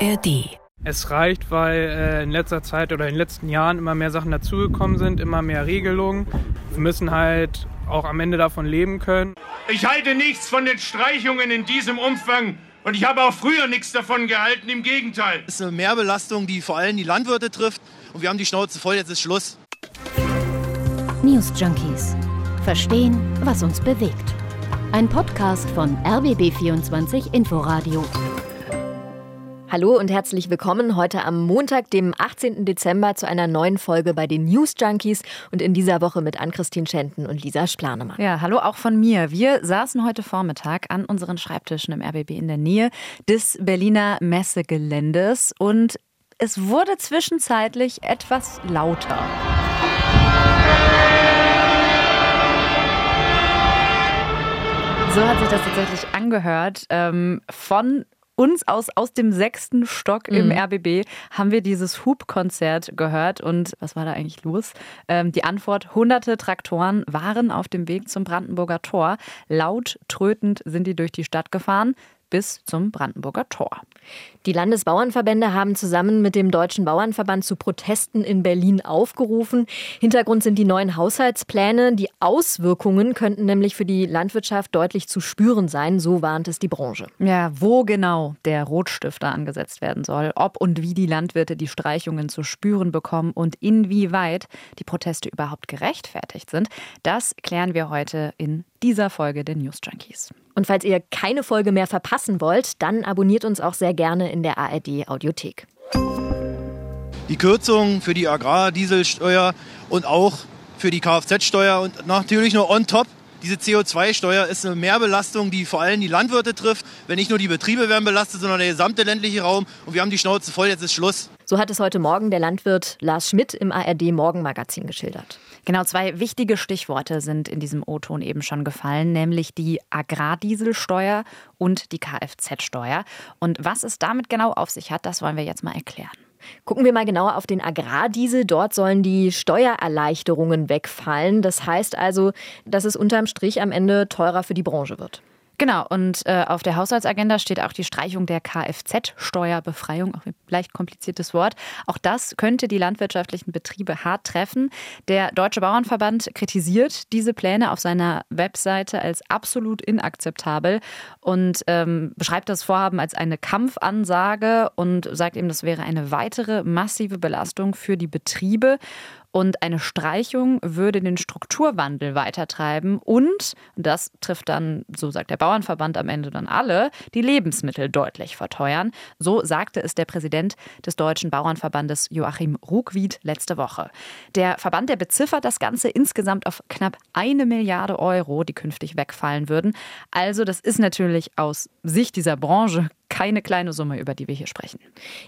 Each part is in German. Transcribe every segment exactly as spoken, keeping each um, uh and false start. A R D. Es reicht, weil äh, in letzter Zeit oder in den letzten Jahren immer mehr Sachen dazugekommen sind, immer mehr Regelungen. Wir müssen halt auch am Ende davon leben können. Ich halte nichts von den Streichungen in diesem Umfang. Und ich habe auch früher nichts davon gehalten, im Gegenteil. Es ist eine Mehrbelastung, die vor allem die Landwirte trifft. Und wir haben die Schnauze voll, jetzt ist Schluss. Newsjunkies. Verstehen, was uns bewegt. Ein Podcast von R B B vierundzwanzig Inforadio. Hallo und herzlich willkommen heute am Montag, dem achtzehnten Dezember, zu einer neuen Folge bei den Newsjunkies und in dieser Woche mit Ann Kristin Schenten und Lisa Splanemann. Ja, hallo auch von mir. Wir saßen heute Vormittag an unseren Schreibtischen im R B B in der Nähe des Berliner Messegeländes und es wurde zwischenzeitlich etwas lauter. So hat sich das tatsächlich angehört. Ähm, von uns aus, aus dem sechsten Stock im mhm. R B B haben wir dieses Hubkonzert gehört. Und was war da eigentlich los? Ähm, die Antwort, hunderte Traktoren waren auf dem Weg zum Brandenburger Tor. Laut trötend sind die durch die Stadt gefahren. Bis zum Brandenburger Tor. Die Landesbauernverbände haben zusammen mit dem Deutschen Bauernverband zu Protesten in Berlin aufgerufen. Hintergrund sind die neuen Haushaltspläne. Die Auswirkungen könnten nämlich für die Landwirtschaft deutlich zu spüren sein, so warnt es die Branche. Ja, wo genau der Rotstifter angesetzt werden soll, ob und wie die Landwirte die Streichungen zu spüren bekommen und inwieweit die Proteste überhaupt gerechtfertigt sind, das klären wir heute in dieser Folge der Newsjunkies. Und falls ihr keine Folge mehr verpassen wollt, dann abonniert uns auch sehr gerne in der A R D-Audiothek. Die Kürzungen für die Agrardieselsteuer und auch für die Kfz-Steuer und natürlich nur on top. Diese C O zwei Steuer ist eine Mehrbelastung, die vor allem die Landwirte trifft. Wenn nicht nur die Betriebe werden belastet, sondern der gesamte ländliche Raum. Und wir haben die Schnauze voll, jetzt ist Schluss. So hat es heute Morgen der Landwirt Lars Schmidt im A R D-Morgenmagazin geschildert. Genau, zwei wichtige Stichworte sind in diesem O-Ton eben schon gefallen, nämlich die Agrardieselsteuer und die Kfz-Steuer. Und was es damit genau auf sich hat, das wollen wir jetzt mal erklären. Gucken wir mal genauer auf den Agrardiesel. Dort sollen die Steuererleichterungen wegfallen. Das heißt also, dass es unterm Strich am Ende teurer für die Branche wird. Genau, und äh, auf der Haushaltsagenda steht auch die Streichung der Kfz-Steuerbefreiung, auch ein leicht kompliziertes Wort. Auch das könnte die landwirtschaftlichen Betriebe hart treffen. Der Deutsche Bauernverband kritisiert diese Pläne auf seiner Webseite als absolut inakzeptabel und ähm, beschreibt das Vorhaben als eine Kampfansage und sagt eben, das wäre eine weitere massive Belastung für die Betriebe. Und eine Streichung würde den Strukturwandel weitertreiben und, das trifft dann, so sagt der Bauernverband am Ende dann alle, die Lebensmittel deutlich verteuern. So sagte es der Präsident des Deutschen Bauernverbandes Joachim Ruckwied letzte Woche. Der Verband, der beziffert das Ganze insgesamt auf knapp eine Milliarde Euro, die künftig wegfallen würden. Also das ist natürlich aus Sicht dieser Branche keine kleine Summe, über die wir hier sprechen.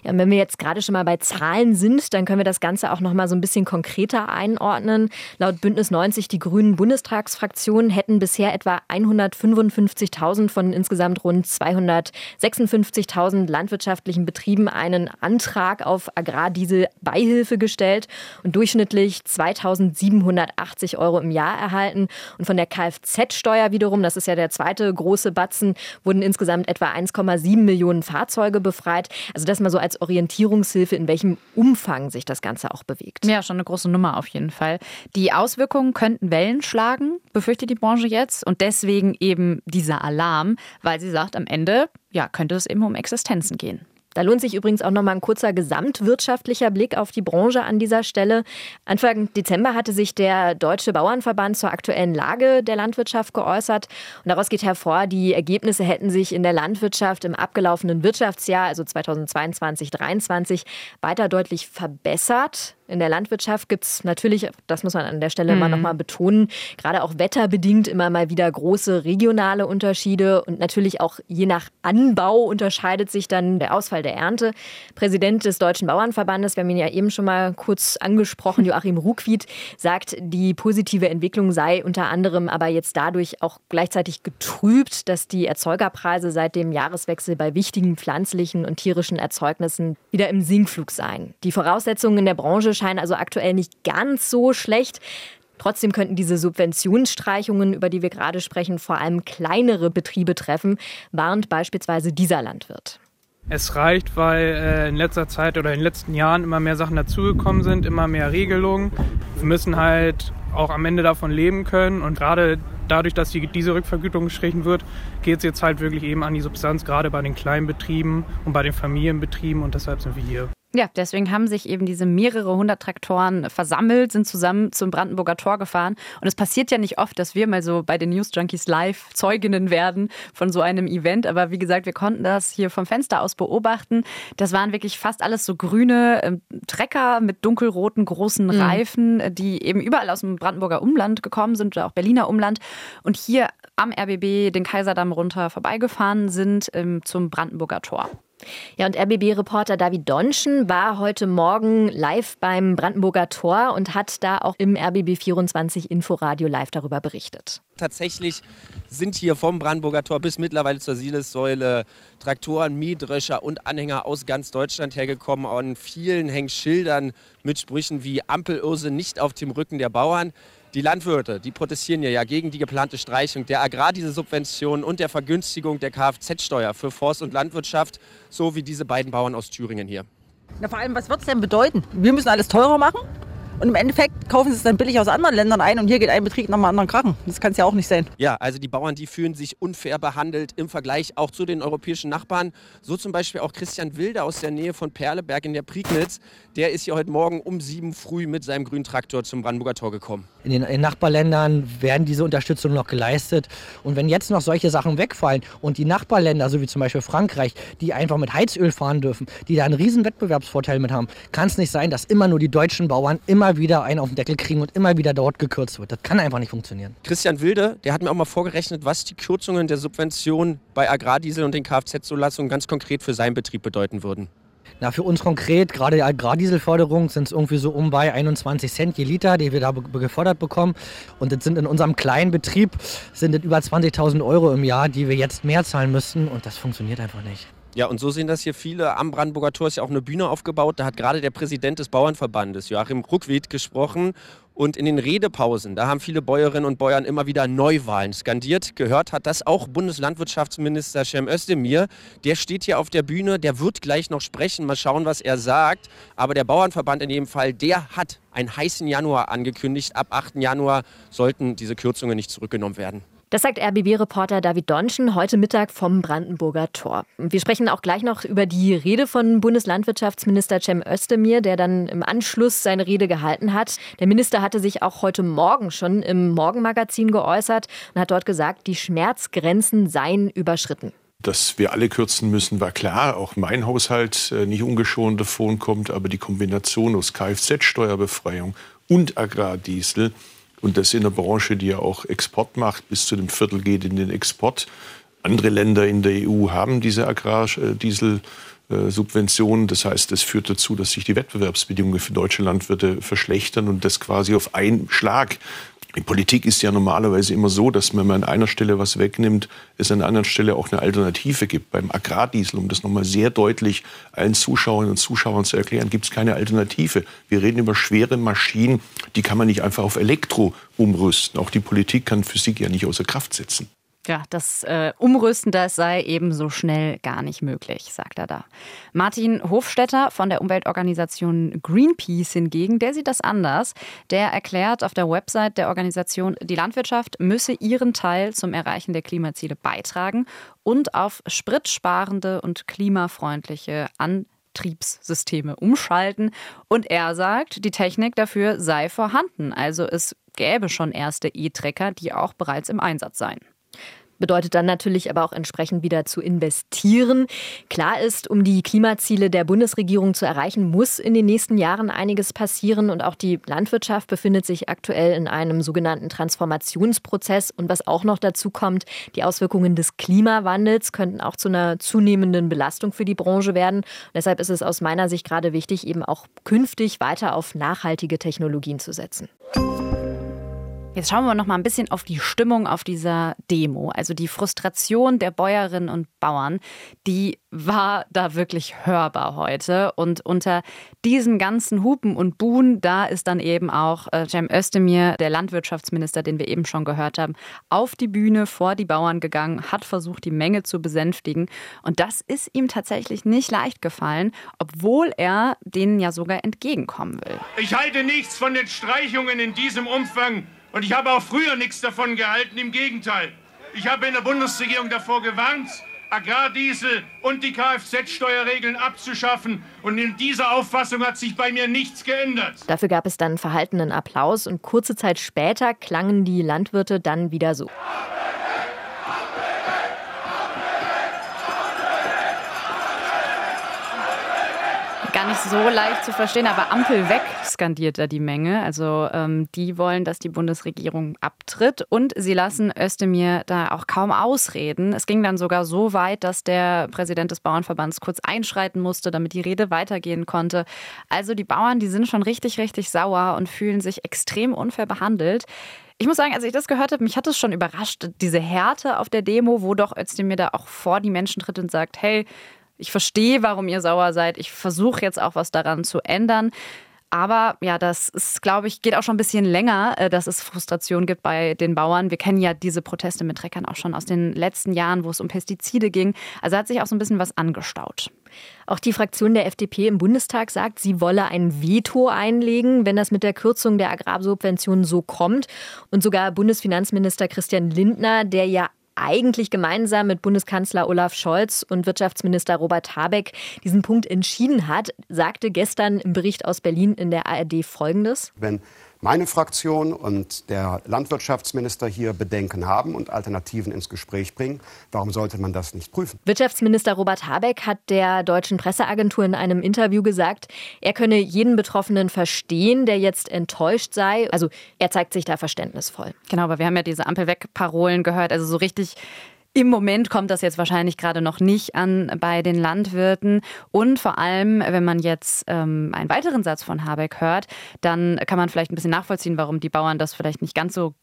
Ja, und wenn wir jetzt gerade schon mal bei Zahlen sind, dann können wir das Ganze auch noch mal so ein bisschen konkreter einordnen. Laut Bündnis neunzig die Grünen Bundestagsfraktion hätten bisher etwa hundertfünfundfünfzigtausend von insgesamt rund zweihundertsechsundfünfzigtausend landwirtschaftlichen Betrieben einen Antrag auf Agrardiesel-Beihilfe gestellt und durchschnittlich zweitausendsiebenhundertachtzig Euro im Jahr erhalten. Und von der Kfz-Steuer wiederum, das ist ja der zweite große Batzen, wurden insgesamt etwa eins Komma sieben Millionen Fahrzeuge befreit. Also das mal so als Orientierungshilfe, in welchem Umfang sich das Ganze auch bewegt. Ja, schon eine große Nummer auf jeden Fall. Die Auswirkungen könnten Wellen schlagen, befürchtet die Branche jetzt. Und deswegen eben dieser Alarm, weil sie sagt, am Ende ja, könnte es eben um Existenzen gehen. Da lohnt sich übrigens auch nochmal ein kurzer gesamtwirtschaftlicher Blick auf die Branche an dieser Stelle. Anfang Dezember hatte sich der Deutsche Bauernverband zur aktuellen Lage der Landwirtschaft geäußert. Und daraus geht hervor, die Ergebnisse hätten sich in der Landwirtschaft im abgelaufenen Wirtschaftsjahr, also zweitausendzweiundzwanzig dreiundzwanzig, weiter deutlich verbessert. In der Landwirtschaft gibt es natürlich, das muss man an der Stelle mal nochmal betonen, gerade auch wetterbedingt immer mal wieder große regionale Unterschiede. Und natürlich auch je nach Anbau unterscheidet sich dann der Ausfall der Ernte. Präsident des Deutschen Bauernverbandes, wir haben ihn ja eben schon mal kurz angesprochen, Joachim Ruckwied, sagt, die positive Entwicklung sei unter anderem aber jetzt dadurch auch gleichzeitig getrübt, dass die Erzeugerpreise seit dem Jahreswechsel bei wichtigen pflanzlichen und tierischen Erzeugnissen wieder im Sinkflug seien. Die Voraussetzungen in der Branche scheinen also aktuell nicht ganz so schlecht. Trotzdem könnten diese Subventionsstreichungen, über die wir gerade sprechen, vor allem kleinere Betriebe treffen, warnt beispielsweise dieser Landwirt. Es reicht, weil äh, in letzter Zeit oder in den letzten Jahren immer mehr Sachen dazugekommen sind, immer mehr Regelungen. Wir müssen halt auch am Ende davon leben können. Und gerade dadurch, dass die, diese Rückvergütung gestrichen wird, geht es jetzt halt wirklich eben an die Substanz, gerade bei den kleinen Betrieben und bei den Familienbetrieben. Und deshalb sind wir hier. Ja, deswegen haben sich eben diese mehrere hundert Traktoren versammelt, sind zusammen zum Brandenburger Tor gefahren. Und es passiert ja nicht oft, dass wir mal so bei den Newsjunkies live Zeuginnen werden von so einem Event. Aber wie gesagt, wir konnten das hier vom Fenster aus beobachten. Das waren wirklich fast alles so grüne äh, Trecker mit dunkelroten großen mhm. Reifen, die eben überall aus dem Brandenburger Umland gekommen sind, oder auch Berliner Umland. Und hier am R B B den Kaiserdamm runter vorbeigefahren sind ähm, zum Brandenburger Tor. Ja, und R B B-Reporter David Dontschen war heute Morgen live beim Brandenburger Tor und hat da auch im R B B vierundzwanzig-inforadio live darüber berichtet. Tatsächlich sind hier vom Brandenburger Tor bis mittlerweile zur Siegessäule Traktoren, Mähdrescher und Anhänger aus ganz Deutschland hergekommen. An vielen hängen Schildern mit Sprüchen wie Ampelirrsinn nicht auf dem Rücken der Bauern. Die Landwirte, die protestieren ja gegen die geplante Streichung der Agrardiesel-Subventionen und der Vergünstigung der Kfz-Steuer für Forst und Landwirtschaft, so wie diese beiden Bauern aus Thüringen hier. Na, vor allem, was wird es denn bedeuten? Wir müssen alles teurer machen und im Endeffekt kaufen sie es dann billig aus anderen Ländern ein und hier geht ein Betrieb nach dem anderen krachen. Das kann es ja auch nicht sein. Ja, also die Bauern, die fühlen sich unfair behandelt im Vergleich auch zu den europäischen Nachbarn. So zum Beispiel auch Christian Wilder aus der Nähe von Perleberg in der Prignitz. Der ist hier heute Morgen um sieben früh mit seinem grünen Traktor zum Brandenburger Tor gekommen. In den, in den Nachbarländern werden diese Unterstützung noch geleistet. Und wenn jetzt noch solche Sachen wegfallen und die Nachbarländer, so wie zum Beispiel Frankreich, die einfach mit Heizöl fahren dürfen, die da einen riesen Wettbewerbsvorteil mit haben, kann es nicht sein, dass immer nur die deutschen Bauern immer wieder einen auf den Deckel kriegen und immer wieder dort gekürzt wird. Das kann einfach nicht funktionieren. Christian Wilde, der hat mir auch mal vorgerechnet, was die Kürzungen der Subventionen bei Agrardiesel und den Kfz-Zulassungen ganz konkret für seinen Betrieb bedeuten würden. Na, für uns konkret, gerade die Agrardieselförderung, sind es irgendwie so um bei einundzwanzig Cent je Liter, die wir da be- gefördert bekommen. Und das sind in unserem kleinen Betrieb sind das über zwanzigtausend Euro im Jahr, die wir jetzt mehr zahlen müssten. Und das funktioniert einfach nicht. Ja, und so sehen das hier viele. Am Brandenburger Tor ist ja auch eine Bühne aufgebaut. Da hat gerade der Präsident des Bauernverbandes, Joachim Ruckwied, gesprochen. Und in den Redepausen, da haben viele Bäuerinnen und Bäuern immer wieder Neuwahlen skandiert. Gehört hat das auch Bundeslandwirtschaftsminister Cem Özdemir. Der steht hier auf der Bühne, der wird gleich noch sprechen. Mal schauen, was er sagt. Aber der Bauernverband in jedem Fall, der hat einen heißen Januar angekündigt. Ab achten Januar sollten diese Kürzungen nicht zurückgenommen werden. Das sagt R B B-Reporter David Dontschen heute Mittag vom Brandenburger Tor. Wir sprechen auch gleich noch über die Rede von Bundeslandwirtschaftsminister Cem Özdemir, der dann im Anschluss seine Rede gehalten hat. Der Minister hatte sich auch heute Morgen schon im Morgenmagazin geäußert und hat dort gesagt, die Schmerzgrenzen seien überschritten. Dass wir alle kürzen müssen, war klar. Auch mein Haushalt nicht ungeschont davon kommt, aber die Kombination aus Kfz-Steuerbefreiung und Agrardiesel, und das in der Branche, die ja auch Export macht, bis zu einem Viertel geht in den Export. Andere Länder in der E U haben diese Agrardieselsubventionen. Das heißt, es führt dazu, dass sich die Wettbewerbsbedingungen für deutsche Landwirte verschlechtern und das quasi auf einen Schlag. Die Politik ist ja normalerweise immer so, dass wenn man an einer Stelle was wegnimmt, es an der anderen Stelle auch eine Alternative gibt. Beim Agrardiesel, um das nochmal sehr deutlich allen Zuschauerinnen und Zuschauern zu erklären, gibt es keine Alternative. Wir reden über schwere Maschinen, die kann man nicht einfach auf Elektro umrüsten. Auch die Politik kann Physik ja nicht außer Kraft setzen. Ja, das äh, Umrüsten, das sei eben so schnell gar nicht möglich, sagt er da. Martin Hofstetter von der Umweltorganisation Greenpeace hingegen, der sieht das anders. Der erklärt auf der Website der Organisation, die Landwirtschaft müsse ihren Teil zum Erreichen der Klimaziele beitragen und auf spritsparende und klimafreundliche Antriebssysteme umschalten. Und er sagt, die Technik dafür sei vorhanden. Also es gäbe schon erste E-Trecker, die auch bereits im Einsatz seien. Bedeutet dann natürlich aber auch entsprechend wieder zu investieren. Klar ist, um die Klimaziele der Bundesregierung zu erreichen, muss in den nächsten Jahren einiges passieren. Und auch die Landwirtschaft befindet sich aktuell in einem sogenannten Transformationsprozess. Und was auch noch dazu kommt, die Auswirkungen des Klimawandels könnten auch zu einer zunehmenden Belastung für die Branche werden. Und deshalb ist es aus meiner Sicht gerade wichtig, eben auch künftig weiter auf nachhaltige Technologien zu setzen. Jetzt schauen wir noch mal ein bisschen auf die Stimmung auf dieser Demo. Also die Frustration der Bäuerinnen und Bauern, die war da wirklich hörbar heute. Und unter diesem ganzen Hupen und Buhen, da ist dann eben auch Cem Özdemir, der Landwirtschaftsminister, den wir eben schon gehört haben, auf die Bühne vor die Bauern gegangen, hat versucht, die Menge zu besänftigen. Und das ist ihm tatsächlich nicht leicht gefallen, obwohl er denen ja sogar entgegenkommen will. Ich halte nichts von den Streichungen in diesem Umfang. Und ich habe auch früher nichts davon gehalten, im Gegenteil. Ich habe in der Bundesregierung davor gewarnt, Agrardiesel und die Kfz-Steuerregeln abzuschaffen. Und in dieser Auffassung hat sich bei mir nichts geändert. Dafür gab es dann verhaltenen Applaus und kurze Zeit später klangen die Landwirte dann wieder so. Gar nicht so leicht zu verstehen, aber Ampel weg, skandiert da die Menge. Also ähm, die wollen, dass die Bundesregierung abtritt und sie lassen Özdemir da auch kaum ausreden. Es ging dann sogar so weit, dass der Präsident des Bauernverbands kurz einschreiten musste, damit die Rede weitergehen konnte. Also die Bauern, die sind schon richtig, richtig sauer und fühlen sich extrem unfair behandelt. Ich muss sagen, als ich das gehört habe, mich hat es schon überrascht, diese Härte auf der Demo, wo doch Özdemir da auch vor die Menschen tritt und sagt, hey, ich verstehe, warum ihr sauer seid. Ich versuche jetzt auch was daran zu ändern. Aber ja, das ist, glaube ich, geht auch schon ein bisschen länger, dass es Frustration gibt bei den Bauern. Wir kennen ja diese Proteste mit Treckern auch schon aus den letzten Jahren, wo es um Pestizide ging. Also hat sich auch so ein bisschen was angestaut. Auch die Fraktion der F D P im Bundestag sagt, sie wolle ein Veto einlegen, wenn das mit der Kürzung der Agrarsubventionen so kommt. Und sogar Bundesfinanzminister Christian Lindner, der ja eigentlich gemeinsam mit Bundeskanzler Olaf Scholz und Wirtschaftsminister Robert Habeck diesen Punkt entschieden hat, sagte gestern im Bericht aus Berlin in der A R D Folgendes. Wenn meine Fraktion und der Landwirtschaftsminister hier Bedenken haben und Alternativen ins Gespräch bringen, warum sollte man das nicht prüfen? Wirtschaftsminister Robert Habeck hat der deutschen Presseagentur in einem Interview gesagt, er könne jeden Betroffenen verstehen, der jetzt enttäuscht sei. Also er zeigt sich da verständnisvoll. Genau, aber wir haben ja diese Ampel-weg-Parolen gehört, also so richtig... Im Moment kommt das jetzt wahrscheinlich gerade noch nicht an bei den Landwirten. Und vor allem, wenn man jetzt ähm, einen weiteren Satz von Habeck hört, dann kann man vielleicht ein bisschen nachvollziehen, warum die Bauern das vielleicht nicht ganz so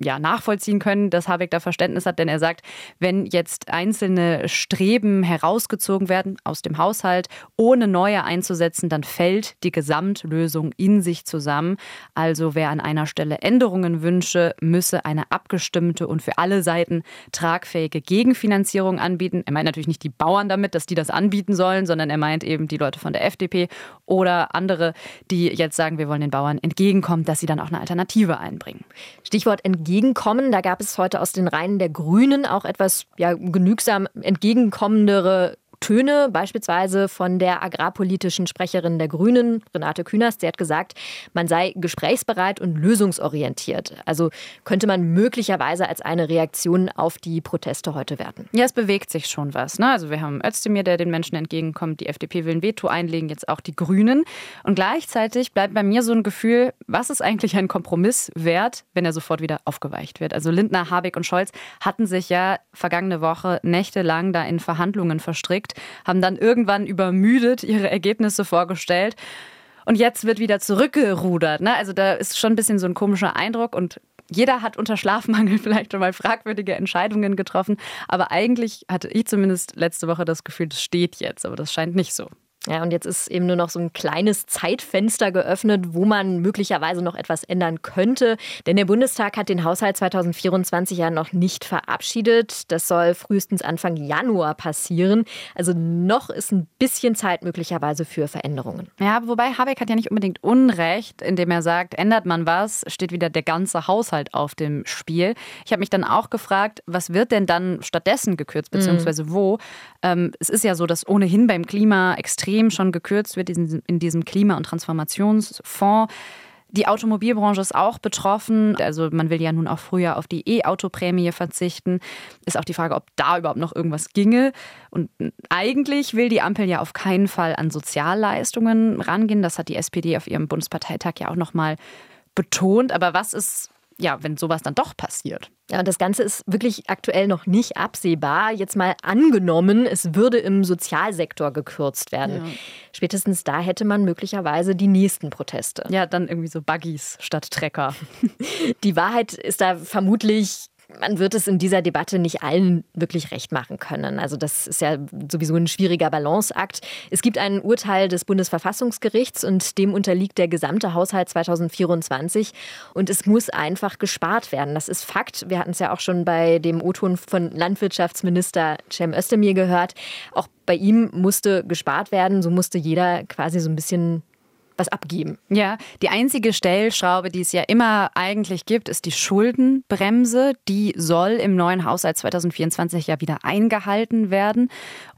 ja, nachvollziehen können, dass Habeck da Verständnis hat. Denn er sagt, wenn jetzt einzelne Streben herausgezogen werden aus dem Haushalt, ohne neue einzusetzen, dann fällt die Gesamtlösung in sich zusammen. Also wer an einer Stelle Änderungen wünsche, müsse eine abgestimmte und für alle Seiten tragfähige Gegenfinanzierung anbieten. Er meint natürlich nicht die Bauern damit, dass die das anbieten sollen, sondern er meint eben die Leute von der F D P oder andere, die jetzt sagen, wir wollen den Bauern entgegenkommen, dass sie dann auch eine Alternative einbringen. Stichwort entgegenkommen. Entgegenkommen. Da gab es heute aus den Reihen der Grünen auch etwas ja, genügsam entgegenkommendere Töne, beispielsweise von der agrarpolitischen Sprecherin der Grünen, Renate Künast. Sie hat gesagt, man sei gesprächsbereit und lösungsorientiert. Also könnte man möglicherweise als eine Reaktion auf die Proteste heute werten. Ja, es bewegt sich schon was. Ne? Also wir haben Özdemir, der den Menschen entgegenkommt. Die F D P will ein Veto einlegen, jetzt auch die Grünen. Und gleichzeitig bleibt bei mir so ein Gefühl, was ist eigentlich ein Kompromiss wert, wenn er sofort wieder aufgeweicht wird. Also Lindner, Habeck und Scholz hatten sich ja vergangene Woche nächtelang da in Verhandlungen verstrickt, haben dann irgendwann übermüdet ihre Ergebnisse vorgestellt und jetzt wird wieder zurückgerudert. Ne? Also da ist schon ein bisschen so ein komischer Eindruck und jeder hat unter Schlafmangel vielleicht schon mal fragwürdige Entscheidungen getroffen, aber eigentlich hatte ich zumindest letzte Woche das Gefühl, das steht jetzt, aber das scheint nicht so. Ja, und jetzt ist eben nur noch so ein kleines Zeitfenster geöffnet, wo man möglicherweise noch etwas ändern könnte. Denn der Bundestag hat den Haushalt zweitausendvierundzwanzig ja noch nicht verabschiedet. Das soll frühestens Anfang Januar passieren. Also noch ist ein bisschen Zeit möglicherweise für Veränderungen. Ja, wobei Habeck hat ja nicht unbedingt Unrecht, indem er sagt, ändert man was, steht wieder der ganze Haushalt auf dem Spiel. Ich habe mich dann auch gefragt, was wird denn dann stattdessen gekürzt, beziehungsweise mhm. wo? Ähm, es ist ja so, dass ohnehin beim Klima extrem schon gekürzt wird in diesem Klima- und Transformationsfonds. Die Automobilbranche ist auch betroffen. Also man will ja nun auch früher auf die E-Auto-Prämie verzichten. Ist auch die Frage, ob da überhaupt noch irgendwas ginge. Und eigentlich will die Ampel ja auf keinen Fall an Sozialleistungen rangehen. Das hat die S P D auf ihrem Bundesparteitag ja auch nochmal betont. Aber was ist ja, wenn sowas dann doch passiert. Ja, und das Ganze ist wirklich aktuell noch nicht absehbar. Jetzt mal angenommen, es würde im Sozialsektor gekürzt werden. Ja. Spätestens da hätte man möglicherweise die nächsten Proteste. Ja, dann irgendwie so Buggies statt Trecker. Die Wahrheit ist da vermutlich, man wird es in dieser Debatte nicht allen wirklich recht machen können. Also das ist ja sowieso ein schwieriger Balanceakt. Es gibt ein Urteil des Bundesverfassungsgerichts und dem unterliegt der gesamte Haushalt zweitausendvierundzwanzig. Und es muss einfach gespart werden. Das ist Fakt. Wir hatten es ja auch schon bei dem O-Ton von Landwirtschaftsminister Cem Özdemir gehört. Auch bei ihm musste gespart werden. So musste jeder quasi so ein bisschen was abgeben. Ja, die einzige Stellschraube, die es ja immer eigentlich gibt, ist die Schuldenbremse. Die soll im neuen Haushalt zweitausendvierundzwanzig ja wieder eingehalten werden.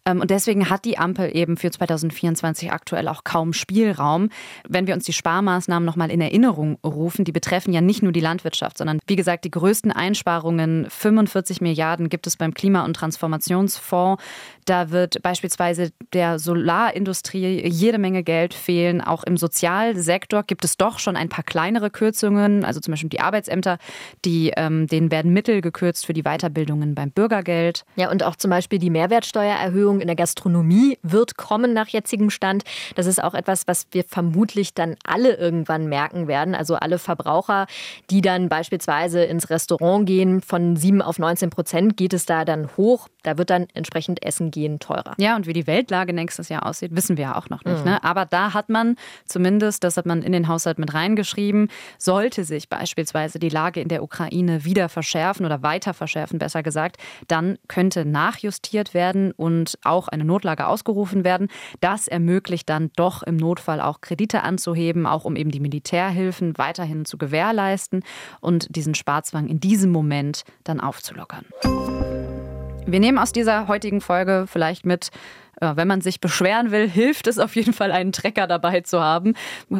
Und deswegen hat die Ampel eben für zweitausendvierundzwanzig aktuell auch kaum Spielraum. Wenn wir uns die Sparmaßnahmen nochmal in Erinnerung rufen, die betreffen ja nicht nur die Landwirtschaft, sondern wie gesagt, die größten Einsparungen, fünfundvierzig Milliarden gibt es beim Klima- und Transformationsfonds. Da wird beispielsweise der Solarindustrie jede Menge Geld fehlen. Auch im Sozialsektor gibt es doch schon ein paar kleinere Kürzungen, also zum Beispiel die Arbeitsämter, die, ähm, denen werden Mittel gekürzt für die Weiterbildungen beim Bürgergeld. Ja, und auch zum Beispiel die Mehrwertsteuererhöhung in der Gastronomie wird kommen nach jetzigem Stand. Das ist auch etwas, was wir vermutlich dann alle irgendwann merken werden. Also alle Verbraucher, die dann beispielsweise ins Restaurant gehen, von sieben auf neunzehn Prozent geht es da dann hoch. Da wird dann entsprechend Essen gehen teurer. Ja, und wie die Weltlage nächstes Jahr aussieht, wissen wir ja auch noch nicht. Mhm. Ne? Aber da hat man zumindest, das hat man in den Haushalt mit reingeschrieben, sollte sich beispielsweise die Lage in der Ukraine wieder verschärfen oder weiter verschärfen, besser gesagt, dann könnte nachjustiert werden und auch eine Notlage ausgerufen werden. Das ermöglicht dann doch im Notfall auch Kredite anzuheben, auch um eben die Militärhilfen weiterhin zu gewährleisten und diesen Sparzwang in diesem Moment dann aufzulockern. Wir nehmen aus dieser heutigen Folge vielleicht mit, wenn man sich beschweren will, hilft es auf jeden Fall, einen Trecker dabei zu haben.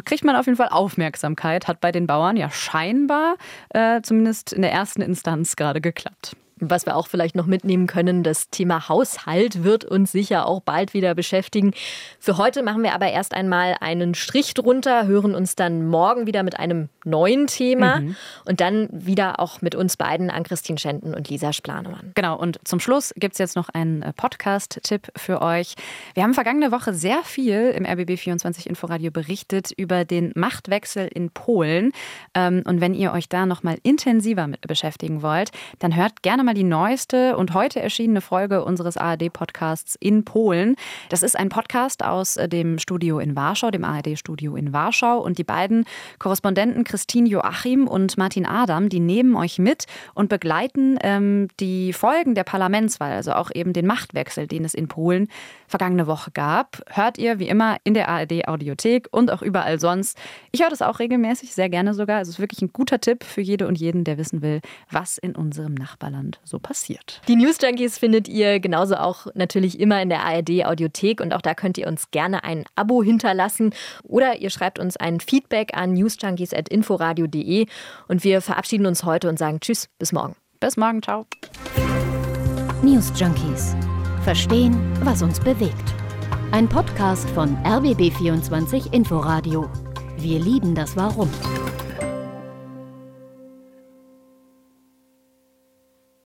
Kriegt man auf jeden Fall Aufmerksamkeit, hat bei den Bauern ja scheinbar äh, zumindest in der ersten Instanz gerade geklappt. Was wir auch vielleicht noch mitnehmen können, das Thema Haushalt wird uns sicher auch bald wieder beschäftigen. Für heute machen wir aber erst einmal einen Strich drunter, hören uns dann morgen wieder mit einem neuen Thema mhm. und dann wieder auch mit uns beiden, Ann Kristin Schenten und Lisa Splanemann. Genau, und zum Schluss gibt es jetzt noch einen Podcast-Tipp für euch. Wir haben vergangene Woche sehr viel im R B B vierundzwanzig Inforadio berichtet über den Machtwechsel in Polen. Und wenn ihr euch da nochmal intensiver mit beschäftigen wollt, dann hört gerne mal die neueste und heute erschienene Folge unseres A R D-Podcasts in Polen. Das ist ein Podcast aus dem Studio in Warschau, dem A R D-Studio in Warschau. Und die beiden Korrespondenten Christine Joachim und Martin Adam, die nehmen euch mit und begleiten ähm, die Folgen der Parlamentswahl, also auch eben den Machtwechsel, den es in Polen vergangene Woche gab. Hört ihr wie immer in der A R D-Audiothek und auch überall sonst. Ich höre das auch regelmäßig, sehr gerne sogar. Also es ist wirklich ein guter Tipp für jede und jeden, der wissen will, was in unserem Nachbarland so passiert. Die Newsjunkies findet ihr genauso auch natürlich immer in der A R D-Audiothek und auch da könnt ihr uns gerne ein Abo hinterlassen oder ihr schreibt uns ein Feedback an newsjunkies at inforadio punkt de und wir verabschieden uns heute und sagen Tschüss, bis morgen. Bis morgen, ciao. Newsjunkies. Verstehen, was uns bewegt. Ein Podcast von R B B vierundzwanzig Inforadio. Wir lieben das Warum.